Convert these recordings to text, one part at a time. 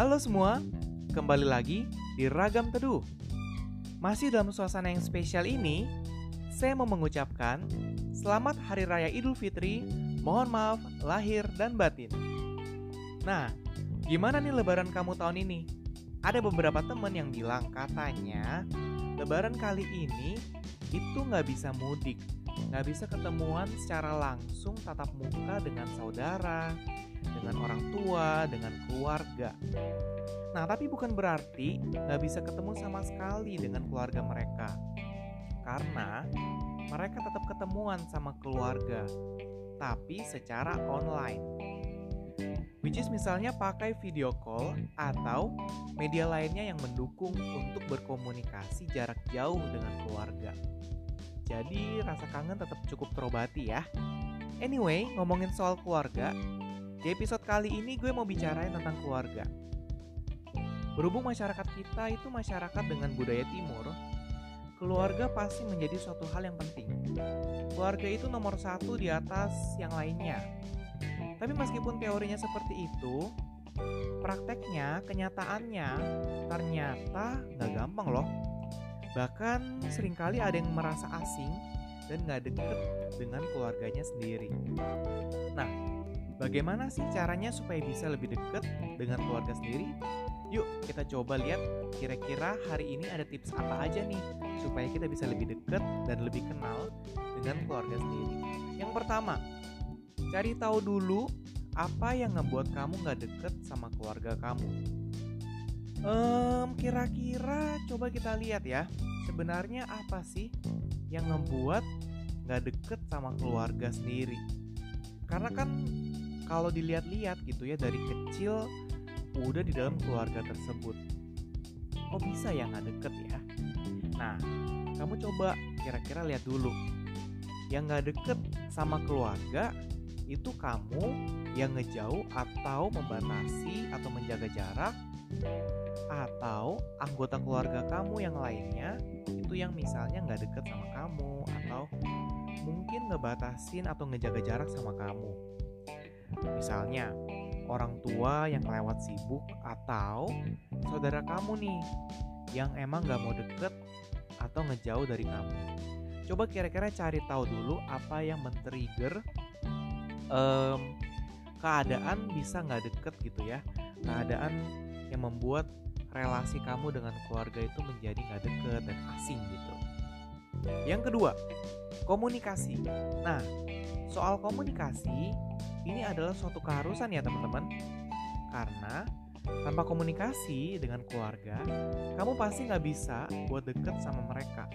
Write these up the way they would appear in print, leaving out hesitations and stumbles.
Halo semua, kembali lagi di Ragam Teduh. Masih dalam suasana yang spesial ini, saya mau mengucapkan selamat Hari Raya Idul Fitri, mohon maaf lahir dan batin. Nah, gimana nih lebaran kamu tahun ini? Ada beberapa teman yang bilang katanya lebaran kali ini itu gak bisa mudik, gak bisa ketemuan secara langsung tatap muka dengan saudara, dengan orang tua, dengan keluarga. Nah, tapi bukan berarti gak bisa ketemu sama sekali dengan keluarga mereka, karena mereka tetap ketemuan sama keluarga, tapi secara online, which is misalnya pakai video call atau media lainnya yang mendukung untuk berkomunikasi jarak jauh dengan keluarga. Jadi rasa kangen tetap cukup terobati ya. Anyway, ngomongin soal keluarga, di episode kali ini gue mau bicarain tentang keluarga. Berhubung masyarakat kita itu masyarakat dengan budaya timur, keluarga pasti menjadi suatu hal yang penting. Keluarga itu nomor satu di atas yang lainnya. Tapi meskipun teorinya seperti itu, prakteknya, kenyataannya ternyata gak gampang loh. Bahkan seringkali ada yang merasa asing dan gak deket dengan keluarganya sendiri. Nah, bagaimana sih caranya supaya bisa lebih dekat dengan keluarga sendiri? Yuk kita coba lihat kira-kira hari ini ada tips apa aja nih supaya kita bisa lebih dekat dan lebih kenal dengan keluarga sendiri. Yang pertama, cari tahu dulu apa yang ngebuat kamu gak deket sama keluarga kamu. Kira-kira coba kita lihat ya, sebenarnya apa sih yang ngebuat gak deket sama keluarga sendiri? Karena kan kalau dilihat-lihat gitu ya, dari kecil udah di dalam keluarga tersebut, kok bisa ya gak deket ya? Nah, kamu coba kira-kira lihat dulu. Yang gak deket sama keluarga itu kamu yang ngejauh atau membatasi atau menjaga jarak, atau anggota keluarga kamu yang lainnya itu yang misalnya gak deket sama kamu, atau mungkin ngebatasin atau ngejaga jarak sama kamu. Misalnya orang tua yang lewat sibuk, atau saudara kamu nih yang emang gak mau deket atau ngejauh dari kamu. Coba kira-kira cari tahu dulu apa yang men-trigger keadaan bisa gak deket gitu ya. Keadaan yang membuat relasi kamu dengan keluarga itu menjadi gak deket dan asing gitu. Yang kedua, komunikasi. Nah, soal komunikasi ini adalah suatu keharusan ya teman-teman, karena tanpa komunikasi dengan keluarga, kamu pasti gak bisa buat deket sama mereka.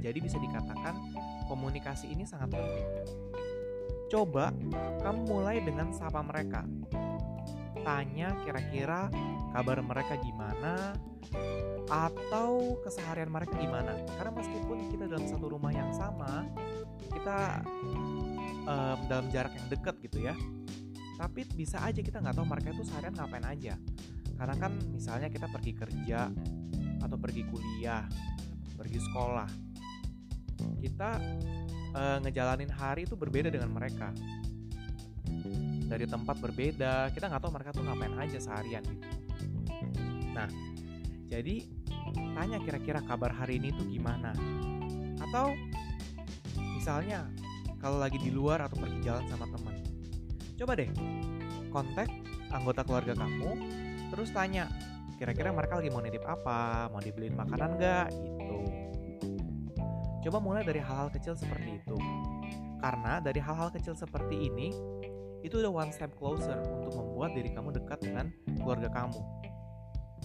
Jadi bisa dikatakan komunikasi ini sangat penting. Coba kamu mulai dengan sapa mereka. Tanya kira-kira kabar mereka gimana, atau keseharian mereka gimana. Karena meskipun kita dalam satu rumah yang sama, kita dalam jarak yang dekat gitu ya, tapi bisa aja kita gak tahu mereka itu seharian ngapain aja. Karena kan misalnya kita pergi kerja, atau pergi kuliah, pergi sekolah, kita ngejalanin hari itu berbeda dengan mereka, dari tempat berbeda. Kita gak tahu mereka tuh ngapain aja seharian gitu. Nah, jadi tanya kira-kira kabar hari ini tuh gimana. Atau misalnya kalau lagi di luar atau pergi jalan sama teman, coba deh kontak anggota keluarga kamu, terus tanya kira-kira mereka lagi mau nitip apa, mau dibeliin makanan gak gitu. Coba mulai dari hal-hal kecil seperti itu, karena dari hal-hal kecil seperti ini itu udah one step closer untuk membuat diri kamu dekat dengan keluarga kamu.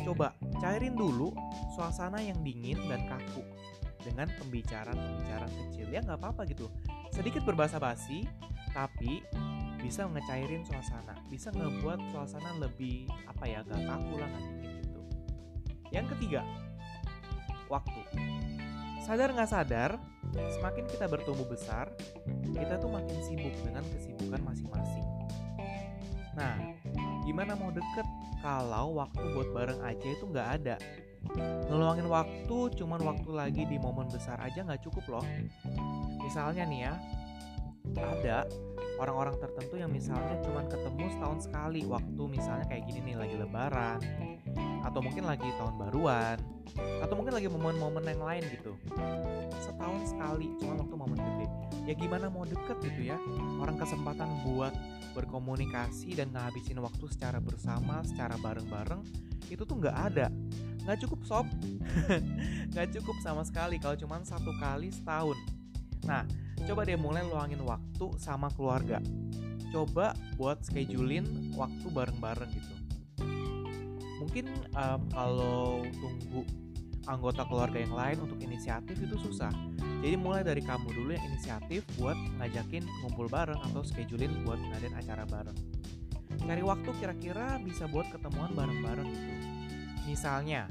Coba cairin dulu suasana yang dingin dan kaku dengan pembicaraan-pembicaraan kecil. Ya gak apa-apa gitu, sedikit berbahasa basi, tapi bisa ngecairin suasana, bisa ngebuat suasana lebih agak kaku lah, gak dingin gitu. Yang ketiga, waktu. Sadar gak sadar, semakin kita bertumbuh besar, kita tuh makin sibuk dengan kesibukan masing-masing. Nah, gimana mau deket kalau waktu buat bareng aja itu gak ada? Ngeluangin waktu, cuman waktu lagi di momen besar aja gak cukup loh. Misalnya nih ya, ada orang-orang tertentu yang misalnya cuma ketemu setahun sekali, waktu misalnya kayak gini nih, lagi lebaran, atau mungkin lagi tahun baruan, atau mungkin lagi momen-momen yang lain gitu. Setahun sekali, cuma waktu momen gede. Ya gimana mau deket gitu ya. Orang kesempatan buat berkomunikasi dan ngabisin waktu secara bersama, secara bareng-bareng, itu tuh gak ada. Gak cukup sob. Gak cukup sama sekali kalau cuma satu kali setahun. Nah, coba deh mulai luangin waktu sama keluarga. Coba buat schedulein waktu bareng-bareng gitu. Mungkin kalau tunggu anggota keluarga yang lain untuk inisiatif itu susah. Jadi mulai dari kamu dulu yang inisiatif buat ngajakin ngumpul bareng atau schedulein buat ngadain acara bareng. Cari waktu kira-kira bisa buat ketemuan bareng-bareng gitu. Misalnya,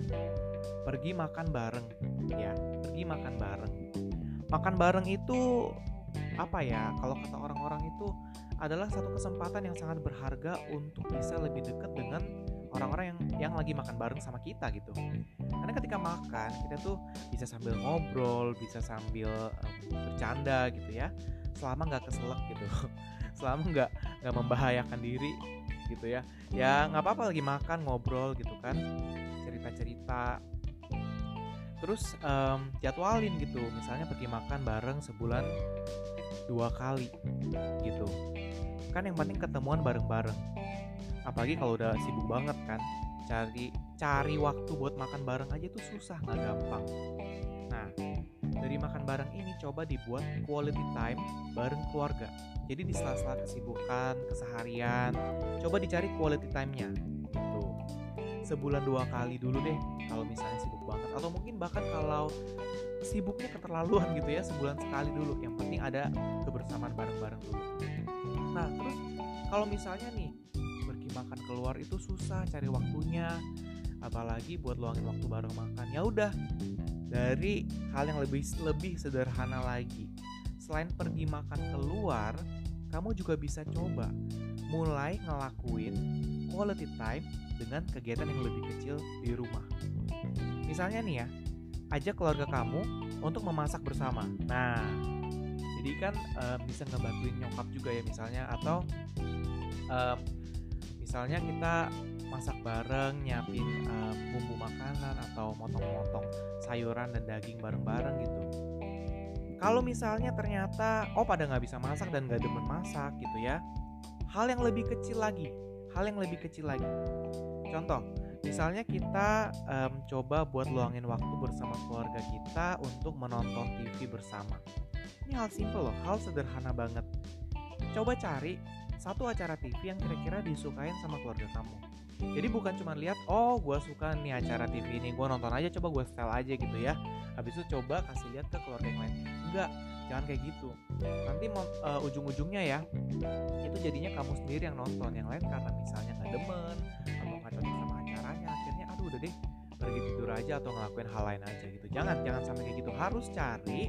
pergi makan bareng ya, pergi makan bareng. Makan bareng itu apa ya? Kalau kata orang-orang itu adalah satu kesempatan yang sangat berharga untuk bisa lebih dekat dengan orang-orang yang lagi makan bareng sama kita gitu. Karena ketika makan kita tuh bisa sambil ngobrol, bisa sambil bercanda gitu ya. Selama nggak keselak gitu, selama nggak membahayakan diri gitu ya. Ya nggak apa-apa lagi makan ngobrol gitu kan, cerita-cerita. Terus jadwalin gitu, misalnya pergi makan bareng sebulan 2 kali gitu. Kan yang penting ketemuan bareng-bareng. Apalagi kalau udah sibuk banget kan, cari waktu buat makan bareng aja tuh susah, nggak gampang. Nah, dari makan bareng ini coba dibuat quality time bareng keluarga. Jadi di sela-sela kesibukan, keseharian, coba dicari quality time-nya gitu. Sebulan 2 kali dulu deh kalau misalnya sibuk banget, atau mungkin bahkan kalau sibuknya keterlaluan gitu ya, sebulan sekali dulu. Yang penting ada kebersamaan bareng-bareng dulu. Nah terus kalau misalnya nih pergi makan keluar itu susah cari waktunya, apalagi buat luangin waktu bareng makan, ya udah dari hal yang lebih sederhana lagi. Selain pergi makan keluar, kamu juga bisa coba mulai ngelakuin quality time dengan kegiatan yang lebih kecil di rumah. Misalnya nih ya, ajak keluarga kamu untuk memasak bersama. Nah, jadi kan bisa ngebantuin nyokap juga ya misalnya, atau misalnya kita masak bareng, nyiapin bumbu makanan atau motong-motong sayuran dan daging bareng-bareng gitu. Kalau misalnya ternyata pada nggak bisa masak dan nggak demen masak gitu ya, hal yang lebih kecil lagi. Contoh, misalnya kita coba buat luangin waktu bersama keluarga kita untuk menonton TV bersama. Ini hal simple loh, hal sederhana banget. Coba cari satu acara TV yang kira-kira disukain sama keluarga kamu. Jadi bukan cuma lihat, gue suka nih acara TV ini, gue nonton aja, coba gue setel aja gitu ya. Habis itu coba kasih lihat ke keluarga yang lain. Enggak, jangan kayak gitu. Nanti ujung-ujungnya ya, itu jadinya kamu sendiri yang nonton. Yang lain karena misalnya gak demen atau gak cocok sama acaranya, akhirnya aduh udah deh, pergi tidur aja atau ngelakuin hal lain aja gitu. Jangan sampai kayak gitu. Harus cari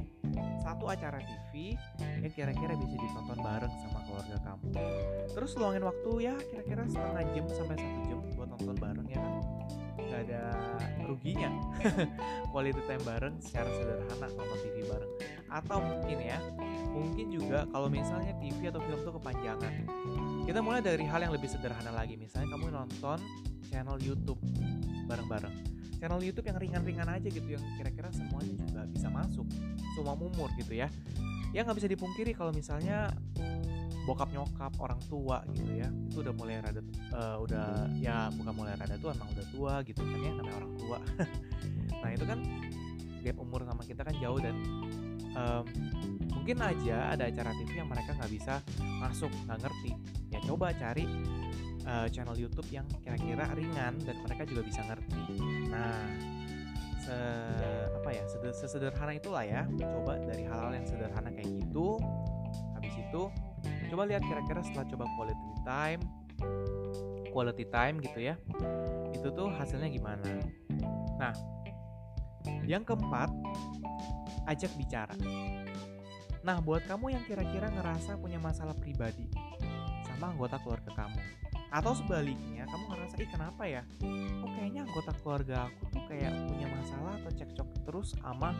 satu acara TV yang kira-kira bisa ditonton bareng sama keluarga kamu. Terus luangin waktu ya kira-kira 0,5 jam sampai 1 jam buat nonton bareng ya kan. Gak ada ruginya quality time bareng secara sederhana, nonton TV bareng. Atau mungkin juga kalau misalnya TV atau film tuh kepanjangan, kita mulai dari hal yang lebih sederhana lagi. Misalnya kamu nonton channel YouTube bareng-bareng, channel YouTube yang ringan-ringan aja gitu, yang kira-kira semuanya juga bisa masuk, semua umur gitu ya. Ya gak bisa dipungkiri kalau misalnya bokap nyokap orang tua gitu ya, itu udah mulai emang udah tua gitu kan ya, namanya orang tua. Nah itu kan gap umur sama kita kan jauh, dan mungkin aja ada acara TV yang mereka gak bisa masuk, gak ngerti. Ya coba cari channel YouTube yang kira-kira ringan dan mereka juga bisa ngerti. Nah sesederhana itulah ya. Coba dari hal-hal yang sederhana kayak gitu. Habis itu coba lihat kira-kira setelah coba quality time gitu ya, itu tuh hasilnya gimana. Nah, yang keempat, ajak bicara. Nah, buat kamu yang kira-kira ngerasa punya masalah pribadi sama anggota keluarga kamu, atau sebaliknya kamu ngerasa, kenapa ya? Kayaknya anggota keluarga aku tuh kayak punya masalah atau cekcok terus sama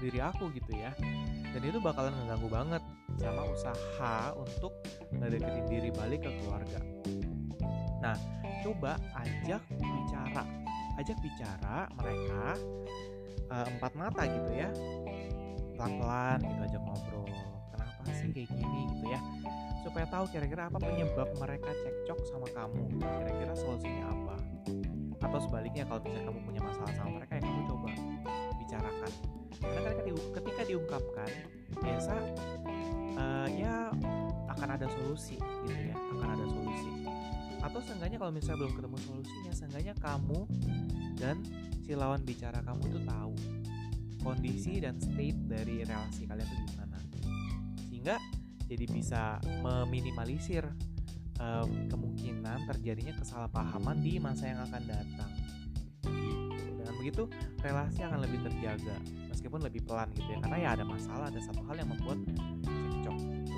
diri aku gitu ya. Dan itu bakalan ngeganggu banget sama usaha untuk ngedeketin diri balik ke keluarga. Nah, coba ajak bicara mereka empat mata gitu ya, pelan-pelan gitu, ajak ngobrol. Kenapa sih kayak gini gitu ya? Supaya tahu kira-kira apa penyebab mereka cekcok sama kamu, kira-kira solusinya apa. Atau sebaliknya, kalau misalnya kamu punya masalah sama mereka, ya kamu coba bicarakan. Karena ketika diungkapkan, biasa ya akan ada solusi gitu ya, akan ada solusi. Atau seenggaknya kalau misalnya belum ketemu solusinya, seenggaknya kamu dan si lawan bicara kamu tuh tahu kondisi dan state dari relasi kalian tuh gimana, sehingga jadi bisa meminimalisir kemungkinan terjadinya kesalahpahaman di masa yang akan datang. Dengan begitu relasi akan lebih terjaga meskipun lebih pelan gitu ya, karena ya ada masalah, ada satu hal yang membuat cekcok gitu.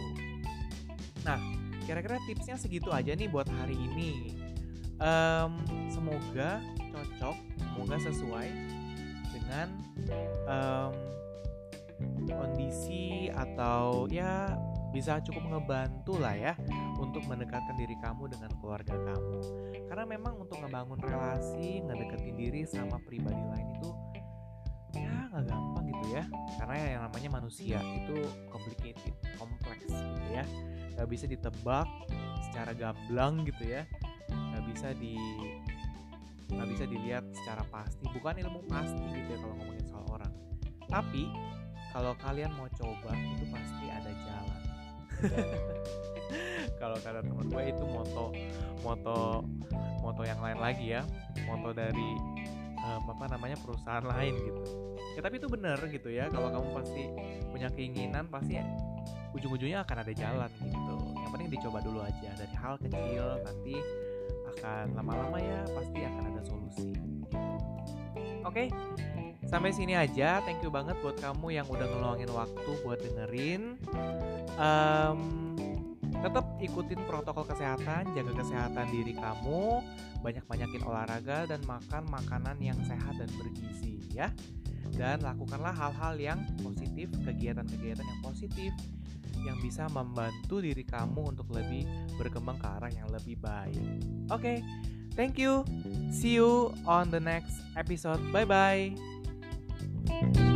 Nah, kira-kira tipsnya segitu aja nih buat hari ini. Semoga cocok, semoga sesuai dengan kondisi, atau ya bisa cukup ngebantu lah ya untuk mendekatkan diri kamu dengan keluarga kamu. Karena memang untuk ngebangun relasi, ngedeketin diri sama pribadi lain itu ya nggak gampang gitu ya. Karena yang namanya manusia itu complicated, kompleks gitu ya. Nggak bisa ditebak secara gamblang gitu ya. Nggak bisa dilihat secara pasti. Bukan ilmu pasti gitu ya kalau ngomongin soal orang. Tapi kalau kalian mau coba itu pasti ada jalan. Kalau kata teman gue itu moto yang lain lagi ya, moto dari perusahaan lain gitu ya, tapi itu benar gitu ya. Kalau kamu pasti punya keinginan, pasti ujung-ujungnya akan ada jalan gitu. Yang penting dicoba dulu aja, dari hal kecil, nanti akan lama-lama ya pasti akan ada solusi gitu. Oke, sampai sini aja. Thank you banget buat kamu yang udah ngeluangin waktu buat dengerin. Tetap ikutin protokol kesehatan, jaga kesehatan diri kamu, banyak-banyakin olahraga, dan makan makanan yang sehat dan bergizi ya. Dan lakukanlah hal-hal yang positif, kegiatan-kegiatan yang positif yang bisa membantu diri kamu untuk lebih berkembang ke arah yang lebih baik. Oke, thank you. See you on the next episode. Bye-bye.